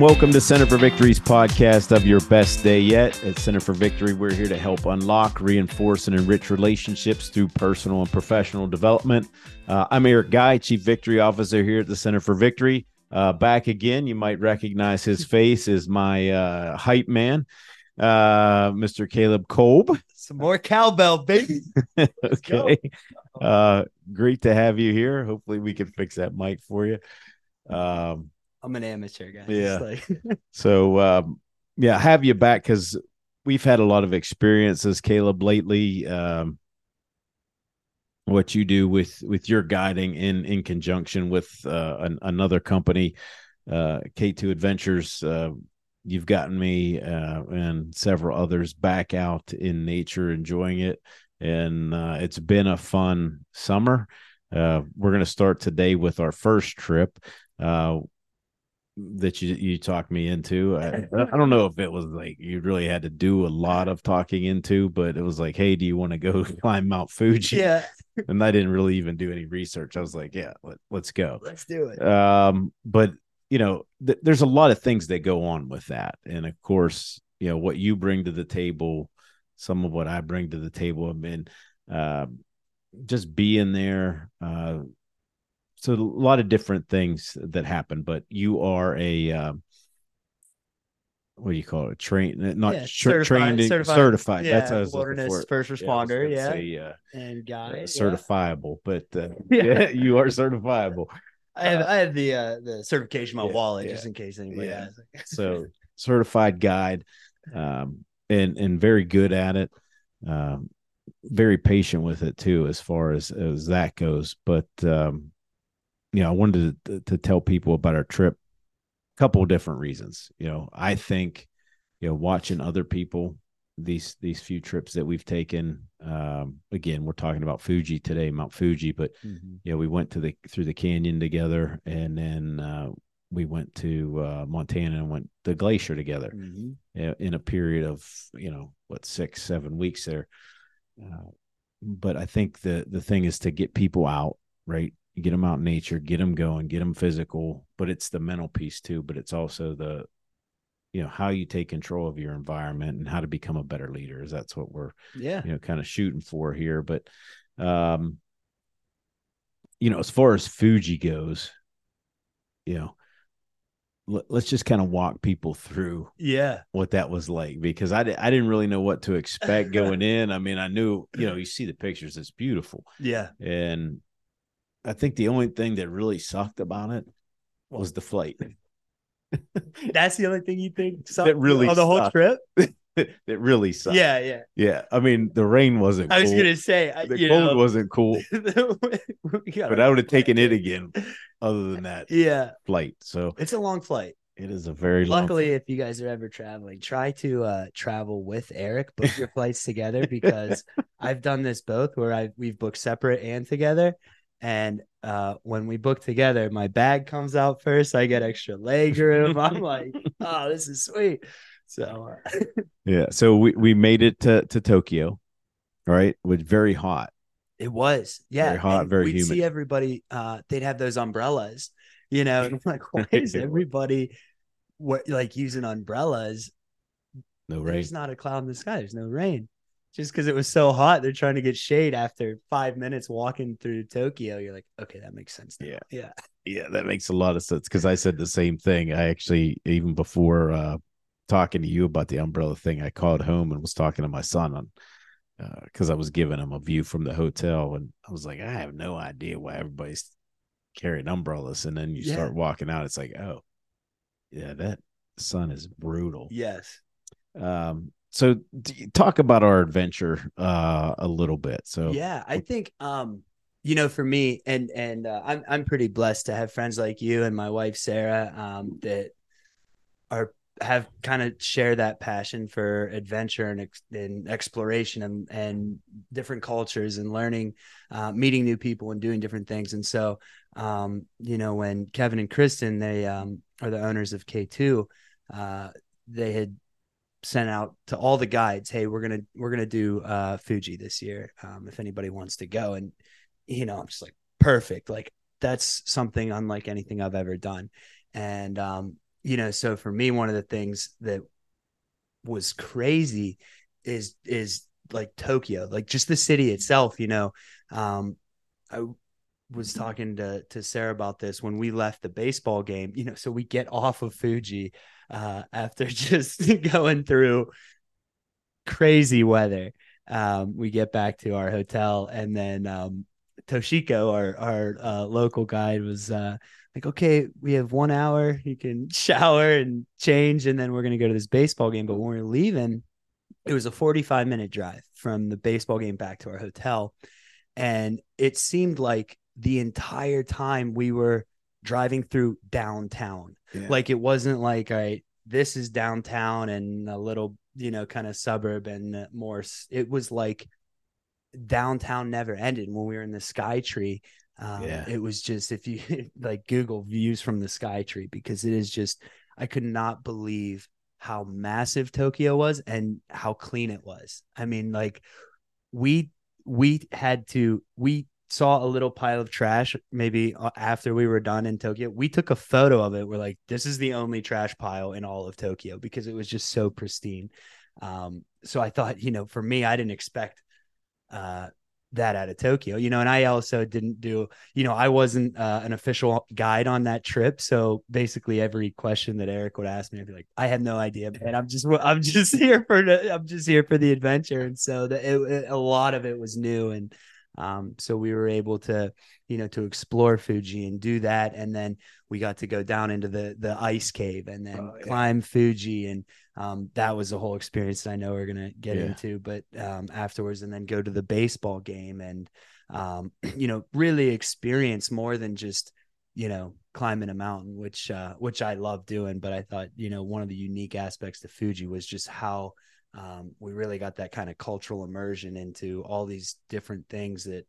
and welcome to Center for Victory's podcast of Your Best Day Yet. At Center for Victory, we're here to help unlock, reinforce, and enrich relationships through personal and professional development. I'm Eric Guy, Chief Victory Officer here at the Center for Victory. Back again, you might recognize his face as my hype man, Mr. Caleb Kolb. Some more cowbell, baby. Okay. Great to have you here. Hopefully we can fix that mic for you. I'm an amateur guy. Yeah. So, have you back because we've had a lot of experiences, Caleb, lately. What you do with your guiding in conjunction with another company, K2 Adventures. You've gotten me and several others back out in nature, enjoying it. And it's been a fun summer. We're going to start today with our first trip. That you talked me into. I don't know if it was like you really had to do a lot of talking into, but it was like, hey, do you want to go climb Mount Fuji? Yeah. And I didn't really even do any research. I was like, yeah, let's go. Let's do it. But, you know, there's a lot of things that go on with that. And, of course, you know, what you bring to the table, some of what I bring to the table, I mean, just being there, so a lot of different things that happen, but you are a, what do you call it? Certified. Yeah, that's wilderness first responder. Yeah. And guy. Certifiable, but you are certifiable. I have the certification in my wallet just in case anybody has it. So certified guide, and very good at it. Very patient with it too, as far as that goes. But, you know, I wanted to tell people about our trip, a couple of different reasons. You know, I think, you know, watching other people, these few trips that we've taken, again, we're talking about Fuji today, Mount Fuji, but, you know, we went through the canyon together, and then we went to Montana and went the glacier together in a period of, you know, 6-7 weeks there. But I think the thing is to get people out, right? Get them out in nature, get them going, get them physical, but it's the mental piece too. But it's also the, you know, how you take control of your environment and how to become a better leader. That's what we're, you know, kind of shooting for here. But, you know, as far as Fuji goes, you know, let's just kind of walk people through what that was like, because I didn't really know what to expect going in. I mean, I knew, you know, you see the pictures, it's beautiful. Yeah. And I think the only thing that really sucked about it was the flight. That's the only thing you think sucked that really on the whole trip? That really sucked. Yeah, yeah. Yeah, I mean, the rain wasn't cool. I was going to say. The cold wasn't cool. But I would have taken it again other than that flight. So it's a long flight. It is a very long. Luckily, if you guys are ever traveling, try to travel with Eric. Book your flights together, because I've done this both where we've booked separate and together. And when we book together, my bag comes out first. I get extra leg room. I'm like, oh, this is sweet. So so we made it to Tokyo, right? It was very hot. It was, very hot, and very humid. We'd see everybody. They'd have those umbrellas, you know. And I'm like, why is everybody using umbrellas? No rain. There's not a cloud in the sky. There's no rain. Just because it was so hot, they're trying to get shade after 5 minutes walking through Tokyo. You're like, okay, that makes sense now. Yeah. Yeah. Yeah, that makes a lot of sense, because I said the same thing. I actually, even before talking to you about the umbrella thing, I called home and was talking to my son on because I was giving him a view from the hotel. And I was like, I have no idea why everybody's carrying umbrellas. And then you start walking out. It's like, oh, yeah, that sun is brutal. Yes. So talk about our adventure a little bit. So I think you know, for me, and I'm pretty blessed to have friends like you and my wife Sarah that have kind of share that passion for adventure and exploration and different cultures and learning, meeting new people and doing different things. And so you know, when Kevin and Kristen, they are the owners of K2, they had sent out to all the guides, hey, we're gonna do Fuji this year, if anybody wants to go. And you know, I'm just like, perfect, like that's something unlike anything I've ever done. And you know, so for me, one of the things that was crazy is like Tokyo, like just the city itself, you know. I was talking to Sarah about this when we left the baseball game, you know, so we get off of Fuji after just going through crazy weather. We get back to our hotel, and then Toshiko, our local guide, was like, okay, we have 1 hour. You can shower and change, and then we're going to go to this baseball game. But when we were leaving, it was a 45-minute drive from the baseball game back to our hotel. And it seemed like the entire time we were driving through downtown. Yeah. Like, it wasn't like, all right, this is downtown and a little, you know, kind of suburb and more. It was like downtown never ended. When we were in the Sky Tree, it was just, if you like Google views from the Sky Tree, because it is just, I could not believe how massive Tokyo was and how clean it was. I mean, like we saw a little pile of trash maybe after we were done in Tokyo. We took a photo of it. We're like, this is the only trash pile in all of Tokyo, because it was just so pristine. So I thought, you know, for me, I didn't expect that out of Tokyo, you know. And I also didn't do, you know, I wasn't an official guide on that trip. So basically every question that Eric would ask me, I'd be like, I have no idea, man. I'm just here for the adventure. And so a lot of it was new. And so we were able to, you know, to explore Fuji and do that. And then we got to go down into the ice cave and then climb Fuji. And that was the whole experience that I know we're going to get into, but afterwards, and then go to the baseball game and, you know, really experience more than just, you know, climbing a mountain, which I love doing. But I thought, you know, one of the unique aspects to Fuji was just how we really got that kind of cultural immersion into all these different things that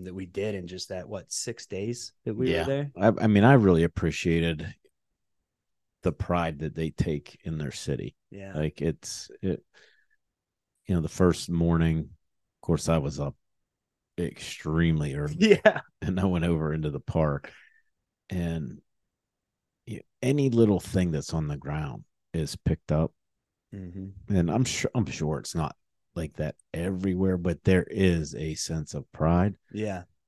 that we did in just that, 6 days that we were there. I mean, I really appreciated the pride that they take in their city. Yeah. Like it, you know, the first morning, of course, I was up extremely early. Yeah. And I went over into the park, and you know, any little thing that's on the ground is picked up. Mm-hmm. And I'm sure it's not like that everywhere, but there is a sense of pride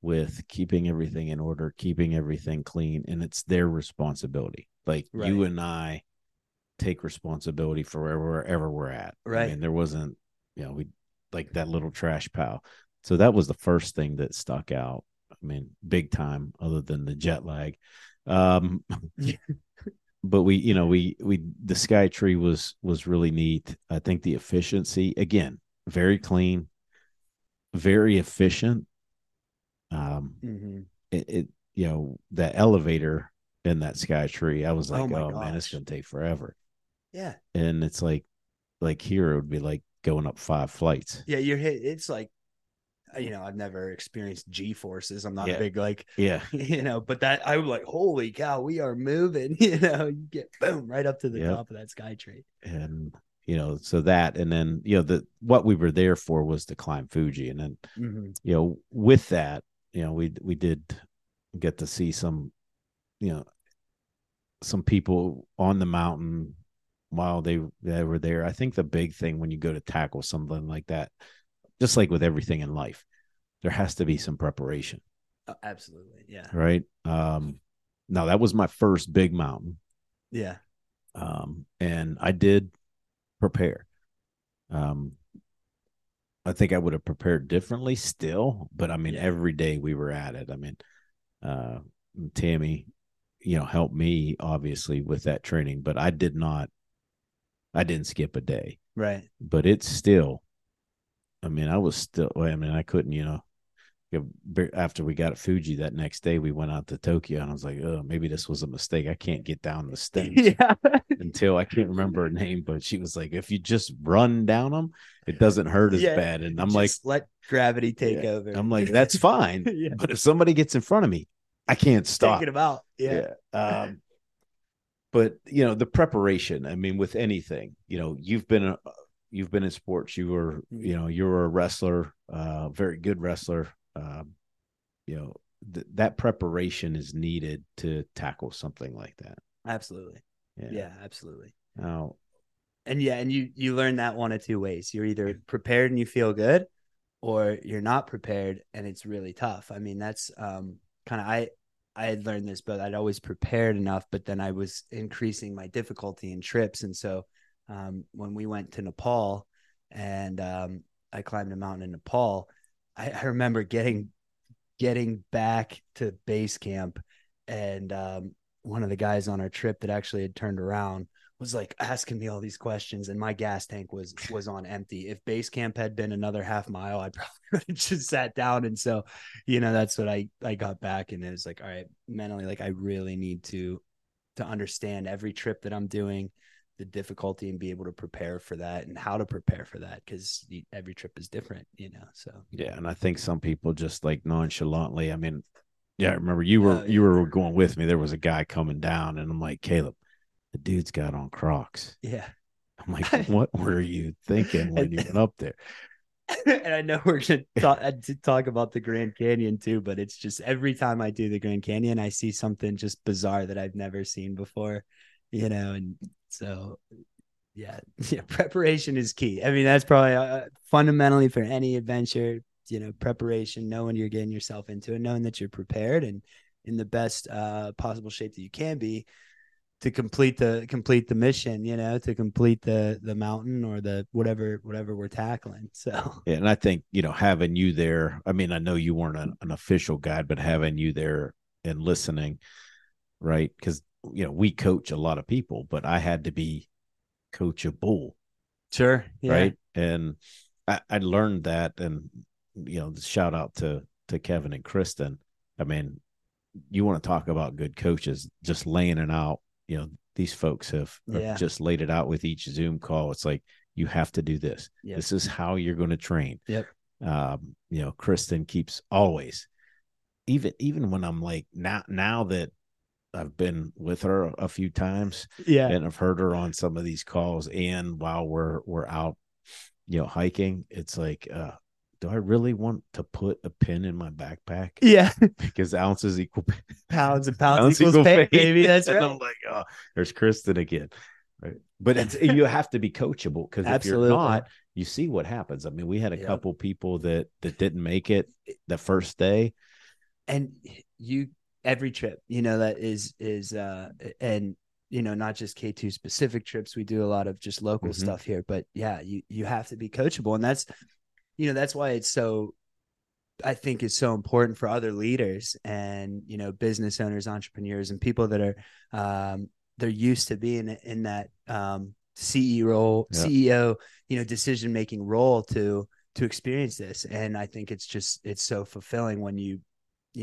with keeping everything in order, keeping everything clean. And it's their responsibility. Like you and I take responsibility for wherever we're at. Right. I mean, there wasn't, you know, we like that little trash pile. So that was the first thing that stuck out. I mean, big time, other than the jet lag. But we, you know, we the Sky Tree was really neat. I think the efficiency, again, very clean, very efficient. It you know, the elevator in that Sky Tree, I was like, oh man, it's gonna take forever. Yeah. And it's like here it would be like going up 5 flights. Yeah, it's like, you know, I've never experienced G-forces. I'm not a big, like, you know, but that I was like, holy cow, we are moving, you know. You get boom right up to the top of that Sky Tree. And, you know, so that, and then, you know, what we were there for was to climb Fuji. And then, you know, with that, you know, we did get to see some, you know, some people on the mountain while they were there. I think the big thing when you go to tackle something like that, just like with everything in life, there has to be some preparation. Oh, absolutely. Yeah. Right. Now that was my first big mountain. Yeah. And I did prepare. I think I would have prepared differently still, but I mean, every day we were at it. I mean, Tammy, you know, helped me obviously with that training, but I didn't skip a day. Right. But it's still, I mean, I couldn't, you know, after we got at Fuji that next day, we went out to Tokyo and I was like, oh, maybe this was a mistake. I can't get down the steps until, I can't remember her name, but she was like, if you just run down them, it doesn't hurt as bad. And I'm like, let gravity take over. I'm like, that's fine. But if somebody gets in front of me, I can't stop. Take it about. But you know, the preparation, I mean, with anything, you know, you've been in sports. You were, you know, a wrestler, very good wrestler. You know, that preparation is needed to tackle something like that. Absolutely. Yeah, absolutely. Oh, and yeah, and you learn that one of two ways. You're either prepared and you feel good, or you're not prepared and it's really tough. I mean, that's kind of, I had learned this, but I'd always prepared enough, but then I was increasing my difficulty in trips. And so when we went to Nepal and I climbed a mountain in Nepal, I remember getting back to base camp, and one of the guys on our trip that actually had turned around was like asking me all these questions, and my gas tank was on empty. If base camp had been another half mile, I probably would have just sat down. And so, you know, that's what I got back, and it was like, all right, mentally, like I really need to understand every trip that I'm doing, the difficulty, and be able to prepare for that and how to prepare for that, because every trip is different, you know? So, yeah. And I think some people just like nonchalantly, I mean, yeah, I remember you were going with me. There was a guy coming down, and I'm like, Caleb, the dude's got on Crocs. Yeah. I'm like, what were you thinking when you went up there? And I know we're going to talk about the Grand Canyon too, but it's just every time I do the Grand Canyon, I see something just bizarre that I've never seen before, you know? And so, yeah, preparation is key. I mean, that's probably fundamentally for any adventure, you know, preparation, knowing you're getting yourself into it, knowing that you're prepared and in the best possible shape that you can be to complete the mission, you know, to complete the mountain or the whatever we're tackling. So yeah, and I think, you know, having you there, I mean, I know you weren't an official guide, but having you there and listening, right? Because, you know, we coach a lot of people, but I had to be coachable. Sure. Yeah. Right. And I learned that, and you know, shout out to Kevin and Kristen. I mean, you want to talk about good coaches, just laying it out. You know, these folks have just laid it out with each Zoom call. It's like, you have to do this. Yep. This is how you're going to train. Yep. You know, Kristen keeps always, even when I'm like, now that I've been with her a few times, yeah, and I've heard her on some of these calls, and while we're out, you know, hiking, it's like, do I really want to put a pin in my backpack? Yeah. Because ounces equal pounds, and pounds equals pay, baby. That's right. And I'm like, oh, there's Kristen again. Right. But it's, you have to be coachable, because if you're not, you see what happens. I mean, we had a couple people that didn't make it the first day. And every trip, you know, that is and you know, not just K2 specific trips. We do a lot of just local stuff here, but yeah, you have to be coachable. And that's, you know, that's why I think it's so important for other leaders and, you know, business owners, entrepreneurs, and people that are, they're used to being in that, CEO, you know, decision-making role to experience this. And I think it's just, it's so fulfilling when you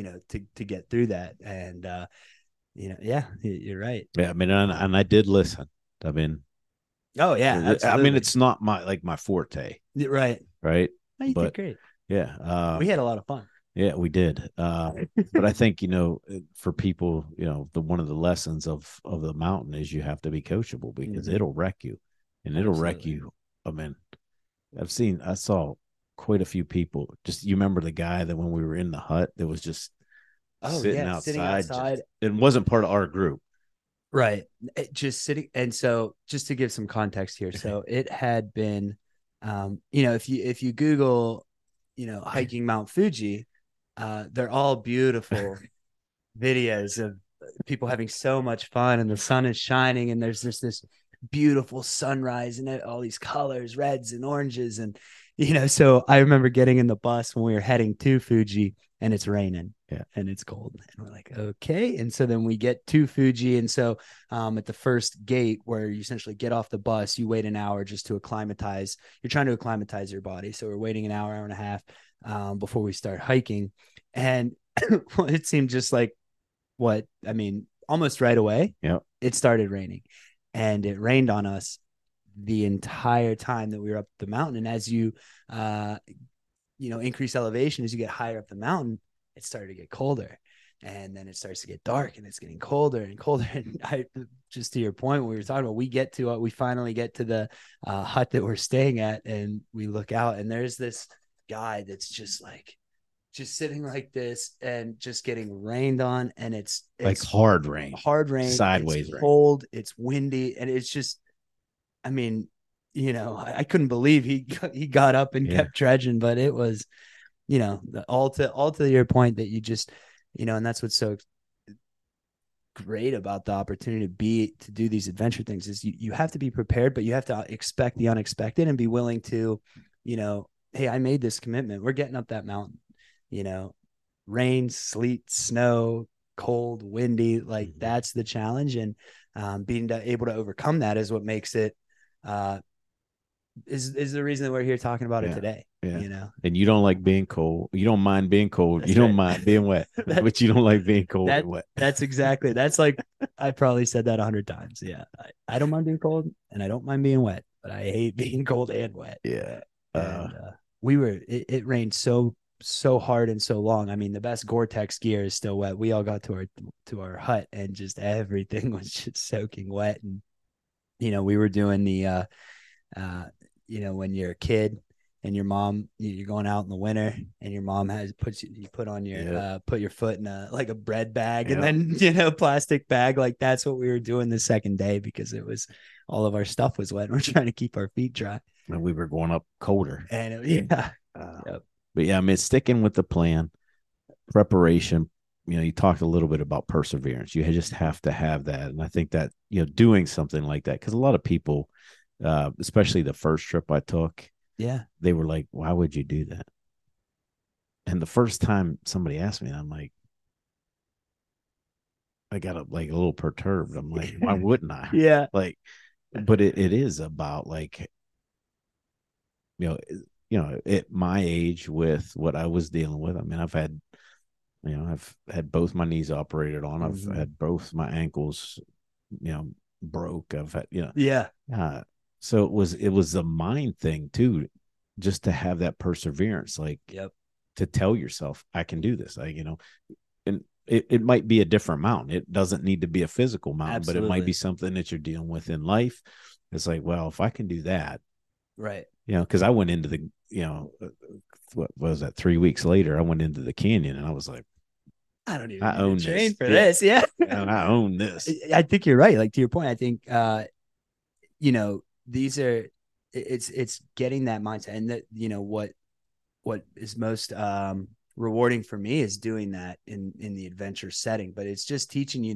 know, to get through that. And, you know, yeah, you're right. Yeah. I mean, and I did listen. I mean, oh yeah. I mean, it's not my forte. Right. Right. Oh, you did great. Yeah. We had a lot of fun. Yeah, we did. But I think, you know, for people, you know, one of the lessons of the mountain is you have to be coachable, because it'll wreck you, and it'll wreck you. I mean, I saw quite a few people. Just, you remember the guy that when we were in the hut that was just sitting outside. It wasn't part of our group. Right. Just sitting. And so just to give some context here. So it had been, you know, if you Google, you know, hiking Mount Fuji, they're all beautiful videos of people having so much fun, and the sun is shining, and there's just this beautiful sunrise and all these colors, reds and oranges. And, you know, so I remember getting in the bus when we were heading to Fuji, and it's raining and it's cold, and we're like, okay. And so then we get to Fuji. And so at the first gate where you essentially get off the bus, you wait an hour just to acclimatize. You're trying to acclimatize your body. So we're waiting an hour and a half before we start hiking. And it seemed just like almost right away, it started raining, and it rained on us the entire time that we were up the mountain. And as you, you know, increase elevation, as you get higher up the mountain, it started to get colder, and then it starts to get dark, and it's getting colder and colder. And I, just to your point, we were talking about, we finally get to the hut that we're staying at, and we look out, and there's this guy that's just like, just sitting like this and just getting rained on, and it's like hard rain, sideways, it's cold, rain. It's windy, and it's just, I mean, you know, I couldn't believe he got up and kept trudging, but it was, you know, all to your point that you just, you know, and that's what's so great about the opportunity to do these adventure things is you have to be prepared, but you have to expect the unexpected and be willing to, you know, hey, I made this commitment. We're getting up that mountain, you know, rain, sleet, snow, cold, windy, like that's the challenge. And being able to overcome that is what makes it, is the reason that we're here talking about it today. Yeah. You know, and you don't like being cold. You don't mind being cold. That's you don't mind being wet, but you don't like being cold and wet. That's exactly. That's like, I probably said that 100 times. Yeah. I don't mind being cold and I don't mind being wet, but I hate being cold and wet. Yeah. And, it rained so hard and so long. I mean, the best Gore-Tex gear is still wet. We all got to our hut and just everything was just soaking wet. And, you know, we were doing the, you know, when you're a kid, and your mom, you're going out in the winter, and your mom put your foot in a bread bag, and then, you know, plastic bag. Like that's what we were doing the second day because it was all of our stuff was wet. And we're trying to keep our feet dry, and we were going up colder. And but yeah, I mean, sticking with the plan, preparation. You know, you talked a little bit about perseverance. You just have to have that, and I think that, you know, doing something like that, because a lot of people, especially the first trip I took. Yeah. They were like, why would you do that? And the first time somebody asked me, and I'm like, I got up like a little perturbed. I'm like, why wouldn't I? Yeah. Like, but it is about like, you know, at my age with what I was dealing with. I mean, I've had both my knees operated on. I've had both my ankles, you know, broke. I've had, you know, so it was the mind thing too, just to have that perseverance, like to tell yourself, I can do this. Like, you know, and it might be a different mountain. It doesn't need to be a physical mountain, Absolutely. But it might be something that you're dealing with in life. It's like, well, if I can do that, right. You know, cause I went into the, you know, what was that? 3 weeks later, I went into the canyon and I was like, I don't even own train for this. Yeah. And I own this. I think you're right. Like to your point, I think, you know, these are, it's getting that mindset, and that, you know, what is most rewarding for me is doing that in the adventure setting, but it's just teaching you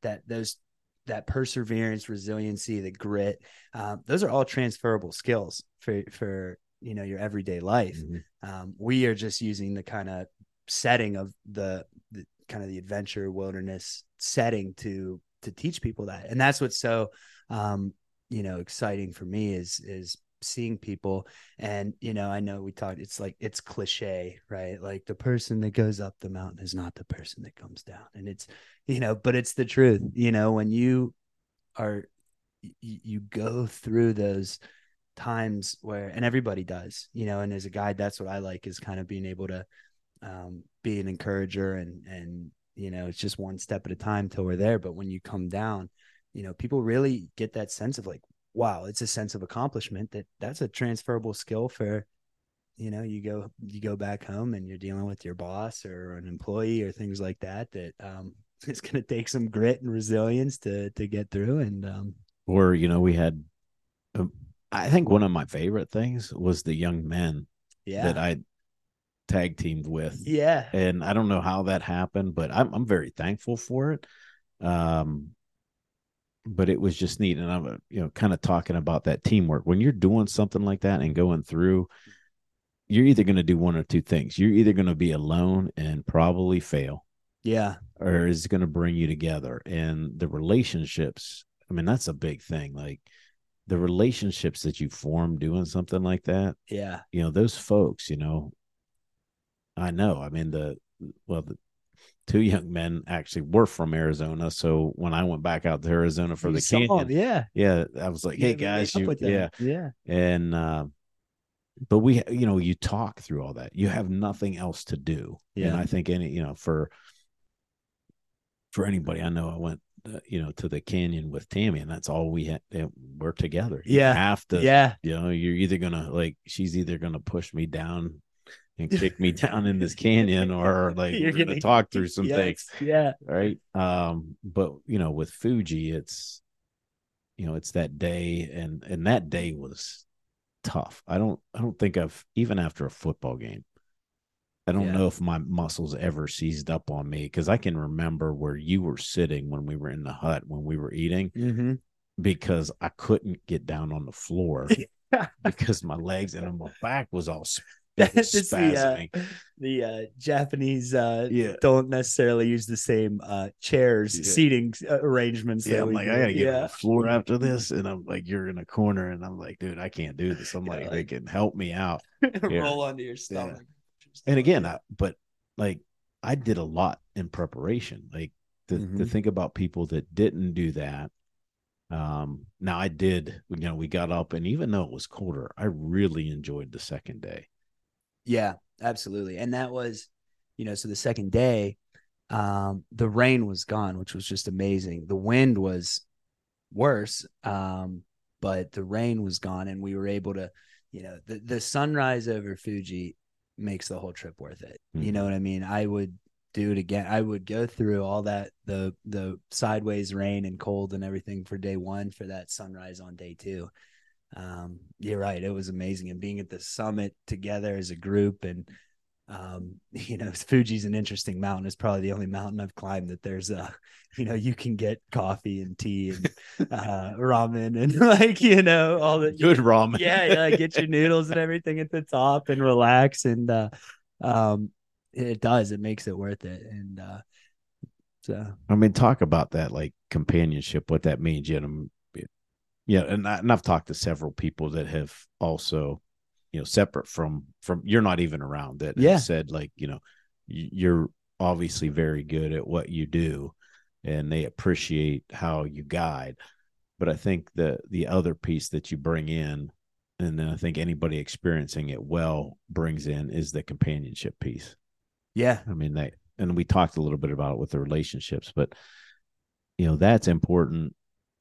that perseverance, resiliency, the grit. Those are all transferable skills for, you know, your everyday life. Mm-hmm. We are just using the kind of setting of the kind of the adventure wilderness setting to teach people that. And that's what's so, you know, exciting for me is seeing people. And, you know, I know we talked, it's like, it's cliche, right? Like the person that goes up the mountain is not the person that comes down, and it's, you know, but it's the truth. You know, when you go through those times where, and everybody does, you know, and as a guide, that's what I like, is kind of being able to be an encourager and, you know, it's just one step at a time till we're there. But when you come down, you know, people really get that sense of like, wow, it's a sense of accomplishment that's a transferable skill for, you know, you go back home and you're dealing with your boss or an employee or things like that, it's going to take some grit and resilience to get through. And, or, you know, we had, I think one of my favorite things was the young men that I tag teamed with. Yeah. And I don't know how that happened, but I'm very thankful for it. But it was just neat. And I'm, you know, kind of talking about that teamwork. When you're doing something like that and going through, you're either going to do one or two things. You're either going to be alone and probably fail. Yeah. Or it's going to bring you together. And the relationships, I mean, that's a big thing. Like the relationships that you form doing something like that. Yeah. You know, those folks, you know, I know, I mean, the two young men actually were from Arizona. So when I went back out to Arizona for the canyon, I was like, hey guys, And, but we, you know, you talk through all that, you have nothing else to do. Yeah. And I think you know, for anybody, I know I went, you know, to the canyon with Tammy, and that's all we had. We're together. You have to, you know, you're either going to like, she's either going to push me down and kick me down in this canyon, or like you're gonna talk through some things. Yeah. Right. But you know, with Fuji, it's, you know, it's that day, and that day was tough. I don't think I've, even after a football game, I don't know if my muscles ever seized up on me, because I can remember where you were sitting when we were in the hut, when we were eating, because I couldn't get down on the floor because my legs and my back was all spasming. The Japanese don't necessarily use the same chairs, seating arrangements. Yeah, I'm like, I gotta get on the floor after this, and I'm like, you're in a corner, and I'm like, dude, I can't do this. I'm like, they can help me out. Roll onto your stomach. Yeah. And again, I did a lot in preparation. Like to think about people that didn't do that. Now I did, you know, we got up, and even though it was colder, I really enjoyed the second day. Yeah, absolutely. And that was, you know, so the second day, the rain was gone, which was just amazing. The wind was worse, but the rain was gone, and we were able to, you know, the sunrise over Fuji makes the whole trip worth it. You know what I mean? I would do it again. I would go through all that, the sideways rain and cold and everything for day one, for that sunrise on day two. You're right. It was amazing. And being at the summit together as a group, and, you know, Fuji's an interesting mountain. It's probably the only mountain I've climbed that there's you know, you can get coffee and tea and ramen and, like, you know, all the good ramen. Yeah. Get your noodles and everything at the top and relax. And, it does. It makes it worth it. And so, I mean, talk about that, like, companionship, what that means. You know, and I've talked to several people that have also, you know, separate from you're not even around, that have said, like, you know, you're obviously very good at what you do, and they appreciate how you guide. But I think the other piece that you bring in, and then I think anybody experiencing it well brings in, is the companionship piece. Yeah. I mean, and we talked a little bit about it with the relationships, but, you know, that's important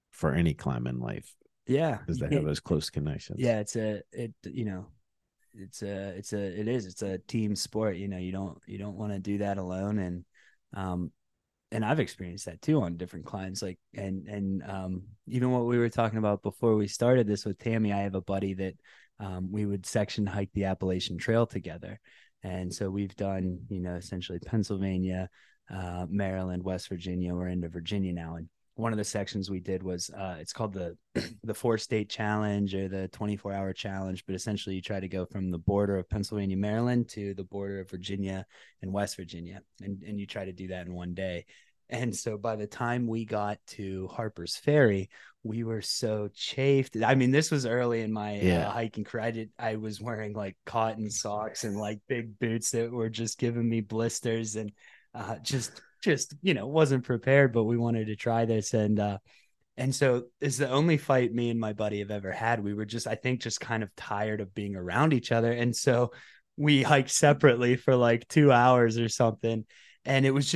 for any climb in life. Yeah. Because they have those close connections. Yeah. It's a team sport. You know, you don't want to do that alone. And, and I've experienced that too on different climbs. Like, and even what we were talking about before we started this with Tammy, I have a buddy that, we would section hike the Appalachian Trail together. And so we've done, you know, essentially Pennsylvania, Maryland, West Virginia. We're into Virginia now. And one of the sections we did was, it's called the 4-state challenge, or the 24-hour challenge. But essentially you try to go from the border of Pennsylvania, Maryland to the border of Virginia and West Virginia. And you try to do that in one day. And so by the time we got to Harper's Ferry, we were so chafed. I mean, this was early in my hiking career. I was wearing, like, cotton socks and, like, big boots that were just giving me blisters, and just, you know, wasn't prepared, but we wanted to try this. And so it's the only fight me and my buddy have ever had. We were just, I think, just kind of tired of being around each other. And so we hiked separately for like 2 hours or something. And it was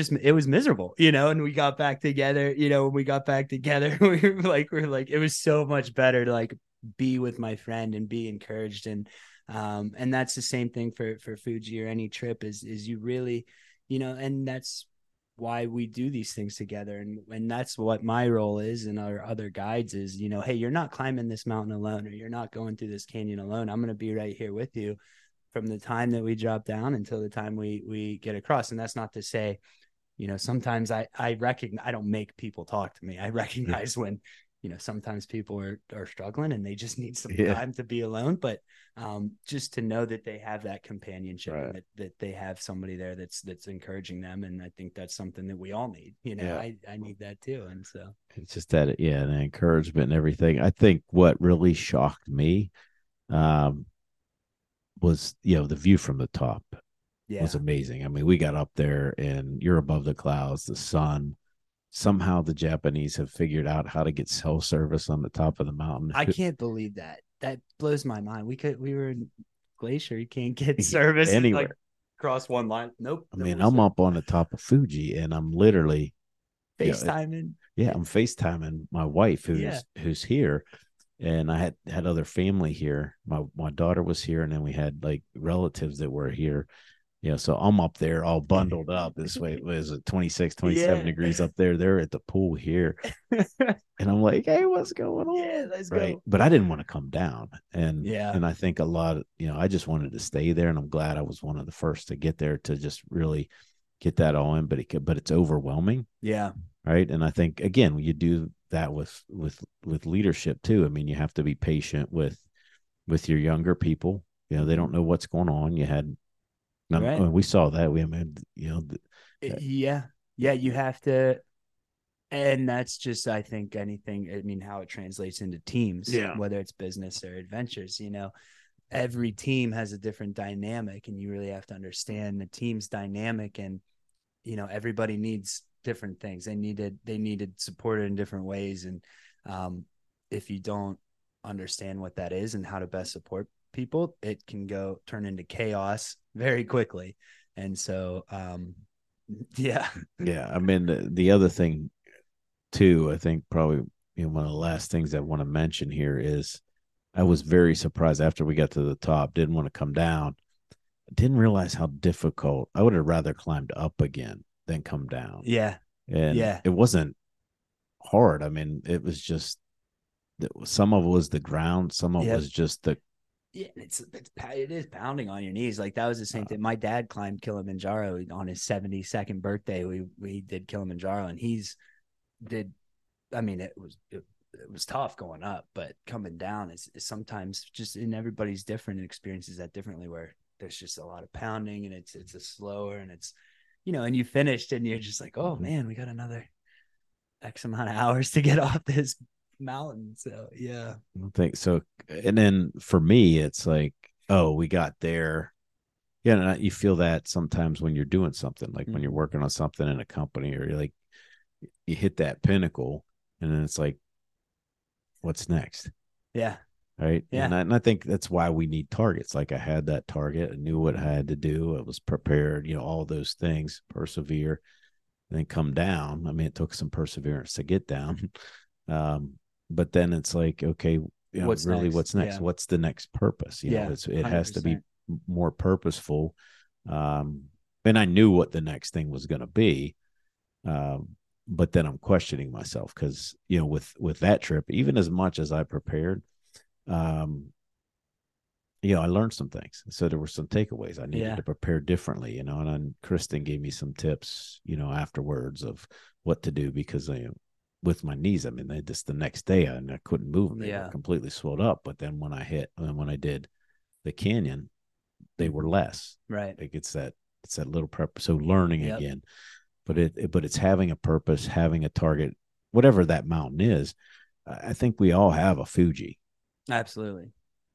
miserable, you know, and we got back together, you know, when we got back together, we were like, it was so much better to, like, be with my friend and be encouraged. And that's the same thing for Fuji or any trip is you really, you know, and that's why we do these things together. And that's what my role is, and our other guides is, you know, hey, you're not climbing this mountain alone, or you're not going through this canyon alone. I'm going to be right here with you, from the time that we drop down until the time we get across. And that's not to say, you know, sometimes I recognize, I don't make people talk to me. I recognize when, you know, sometimes people are struggling and they just need some time to be alone, but just to know that they have that companionship, and that they have somebody there that's encouraging them. And I think that's something that we all need, you know, I need that too. And so it's just that, and encouragement and everything. I think what really shocked me, was, you know, the view from the top was amazing. I mean, we got up there and you're above the clouds, the sun. Somehow the Japanese have figured out how to get cell service on the top of the mountain. I can't believe that. That blows my mind. We were in Glacier. You can't get service anywhere. Like, cross one line. Nope. I mean, I'm up on the top of Fuji and I'm literally FaceTiming. I'm FaceTiming my wife who's here. and I had other family here. My daughter was here, and then we had like relatives that were here. Yeah, you know, so I'm up there all bundled up this way. Was it 26, 27 degrees up there? They're at the pool here. And I'm like, hey, what's going on? Yeah, let's go. But I didn't want to come down. And and I think a lot of, you know, I just wanted to stay there, and I'm glad I was one of the first to get there to just really get that all in, but it's overwhelming. Yeah. Right. And I think, again, when you do that with leadership too, I mean, you have to be patient with your younger people. You know, they don't know what's going on. You had, I mean, we saw that. We had, you know, you have to, and that's just, I think, anything, I mean, how it translates into teams, whether it's business or adventures, you know, every team has a different dynamic, and you really have to understand the team's dynamic, and, you know, everybody needs different things. They needed supported in different ways. And if you don't understand what that is and how to best support people, it can turn into chaos very quickly. And so I mean, the other thing too, I think probably, you know, one of the last things I want to mention here is I was very surprised after we got to the top, didn't want to come down, didn't realize how difficult. I would have rather climbed up again than come down. It wasn't hard. I mean, it was just, some of it was the ground, some of it was just the it is pounding on your knees. Like, that was the same thing. My dad climbed Kilimanjaro on his 72nd birthday. We did Kilimanjaro, and it was tough going up, but coming down is sometimes just, in everybody's different, experiences that differently, where there's just a lot of pounding, and it's a slower, and it's, you know, and you finished and you're just like, oh man, we got another X amount of hours to get off this mountain. So I don't think so. And then for me, it's like, oh, we got there. Yeah, and you feel that sometimes when you're doing something, like when you're working on something in a company, or you're like, you hit that pinnacle, and then it's like, what's next? Yeah. Right. Yeah. And I think that's why we need targets. Like, I had that target, I knew what I had to do, I was prepared, you know, all those things, persevere, and then come down. I mean, it took some perseverance to get down. But then it's like, okay, you know, what's next? Yeah. What's the next purpose? You know, it has to be more purposeful. And I knew what the next thing was going to be. But then I'm questioning myself, because, you know, with that trip, even as much as I prepared, you know, I learned some things. So there were some takeaways. I needed to prepare differently, you know, and then Kristen gave me some tips, you know, afterwards of what to do, because with my knees, I mean, they just, the next day, and I couldn't move them. They were completely swelled up. But then when I did the canyon, they were less. Right. Like, it's that little prep. So learning again, but it's having a purpose, having a target, whatever that mountain is. I think we all have a Fuji. Absolutely.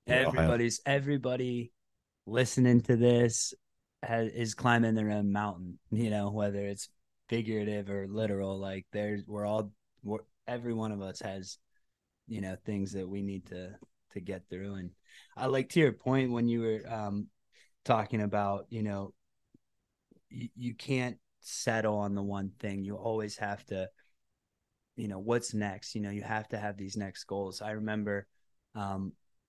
Everybody listening to this is climbing their own mountain, you know, whether it's figurative or literal. Like, every one of us has, you know, things that we need to get through. And I like, to your point, when you were talking about, you know, you can't settle on the one thing. You always have to, you know, what's next? You know, you have to have these next goals. I remember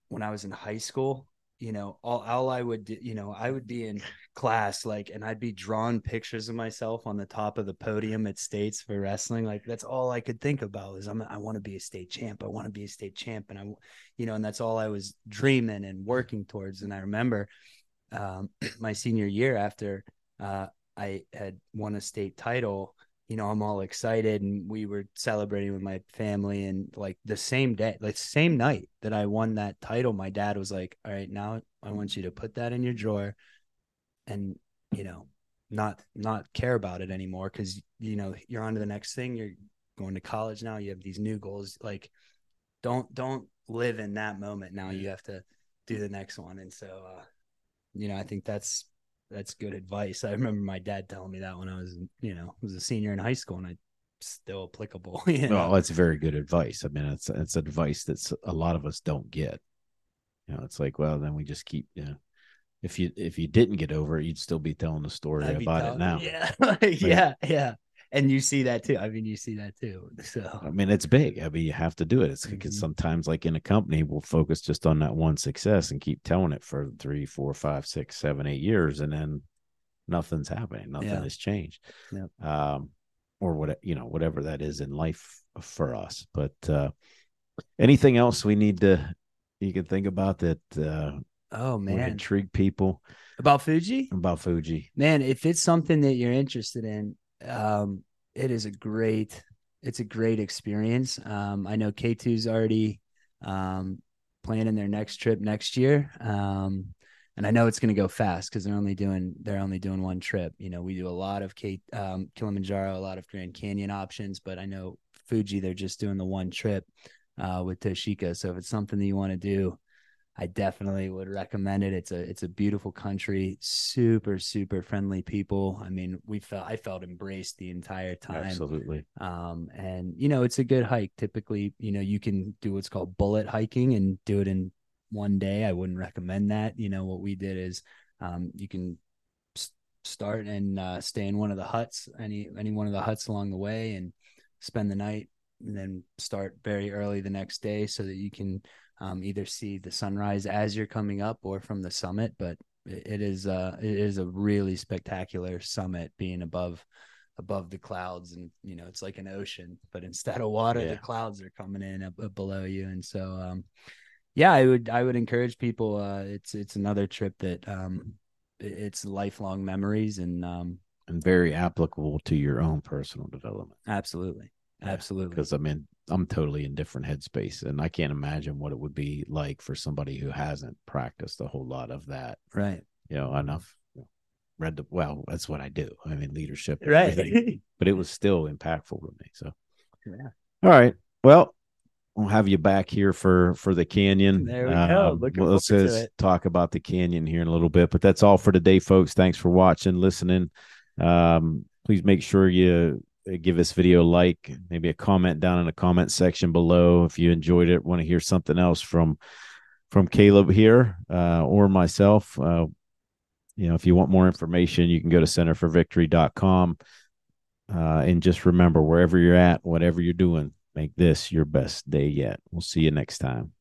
when I was in high school, you know, all I would do, you know, I would be in class, like, and I'd be drawing pictures of myself on the top of the podium at states for wrestling. Like, that's all I could think about was, I want to be a state champ. I want to be a state champ. And I, you know, and that's all I was dreaming and working towards. And I remember my senior year, after I had won a state title, you know, I'm all excited, and we were celebrating with my family, and like the same day, like same night that I won that title, my dad was like, all right, now I want you to put that in your drawer and, you know, not care about it anymore. 'Cause, you know, you're on to the next thing. You're going to college now. You have these new goals. Like, don't live in that moment. Now you have to do the next one. And so, you know, I think that's good advice. I remember my dad telling me that when I was, you know, was a senior in high school, and it's still applicable. You know? Well, that's very good advice. I mean, it's advice that's a lot of us don't get. You know, it's like, well, then we just keep, you know, if you didn't get over it, you'd still be telling the story about it now. Yeah. Like, yeah. And you see that too. I mean, you see that too. So, I mean, it's big. I mean, you have to do it. It's because sometimes, like in a company, we'll focus just on that one success and keep telling it for 3, 4, 5, 6, 7, 8 years. And then nothing's happening. Nothing has changed. Yep. Or what, you know, whatever that is in life for us. But anything else we need to, you can think about that. Oh man, would intrigue people about Fuji. Man, if it's something that you're interested in, it is a great experience. I know K2's already planning their next trip next year, and I know it's going to go fast because they're only doing one trip. You know, we do a lot of Kilimanjaro, a lot of Grand Canyon options, but I know Fuji, they're just doing the one trip with Toshiko. So if it's something that you want to do, I definitely would recommend it. It's a beautiful country, super, super friendly people. I mean, I felt embraced the entire time. Absolutely. And you know, it's a good hike. Typically, you know, you can do what's called bullet hiking and do it in one day. I wouldn't recommend that. You know, what we did is, you can start and stay in one of the huts, any one of the huts along the way, and spend the night, and then start very early the next day so that you can either see the sunrise as you're coming up or from the summit. But it is a really spectacular summit, being above the clouds, and you know, it's like an ocean, but instead of water, the clouds are coming in up below you. And so, I would encourage people. It's another trip that it's lifelong memories and very applicable to your own personal development. Absolutely. Because I'm totally in different headspace, and I can't imagine what it would be like for somebody who hasn't practiced a whole lot of that. Right. You know, enough read the, well, that's what I do. I mean, leadership, right. But it was still impactful to me. So, yeah. All right. Well, we'll have you back here for the canyon. There we go. Let's talk about the canyon here in a little bit, but that's all for today, folks. Thanks for watching, listening. Please make sure you give this video a like, maybe a comment down in the comment section below if you enjoyed it. Want to hear something else from Caleb here or myself. You know, if you want more information, you can go to centerforvictory.com. And just remember, wherever you're at, whatever you're doing, make this your best day yet. We'll see you next time.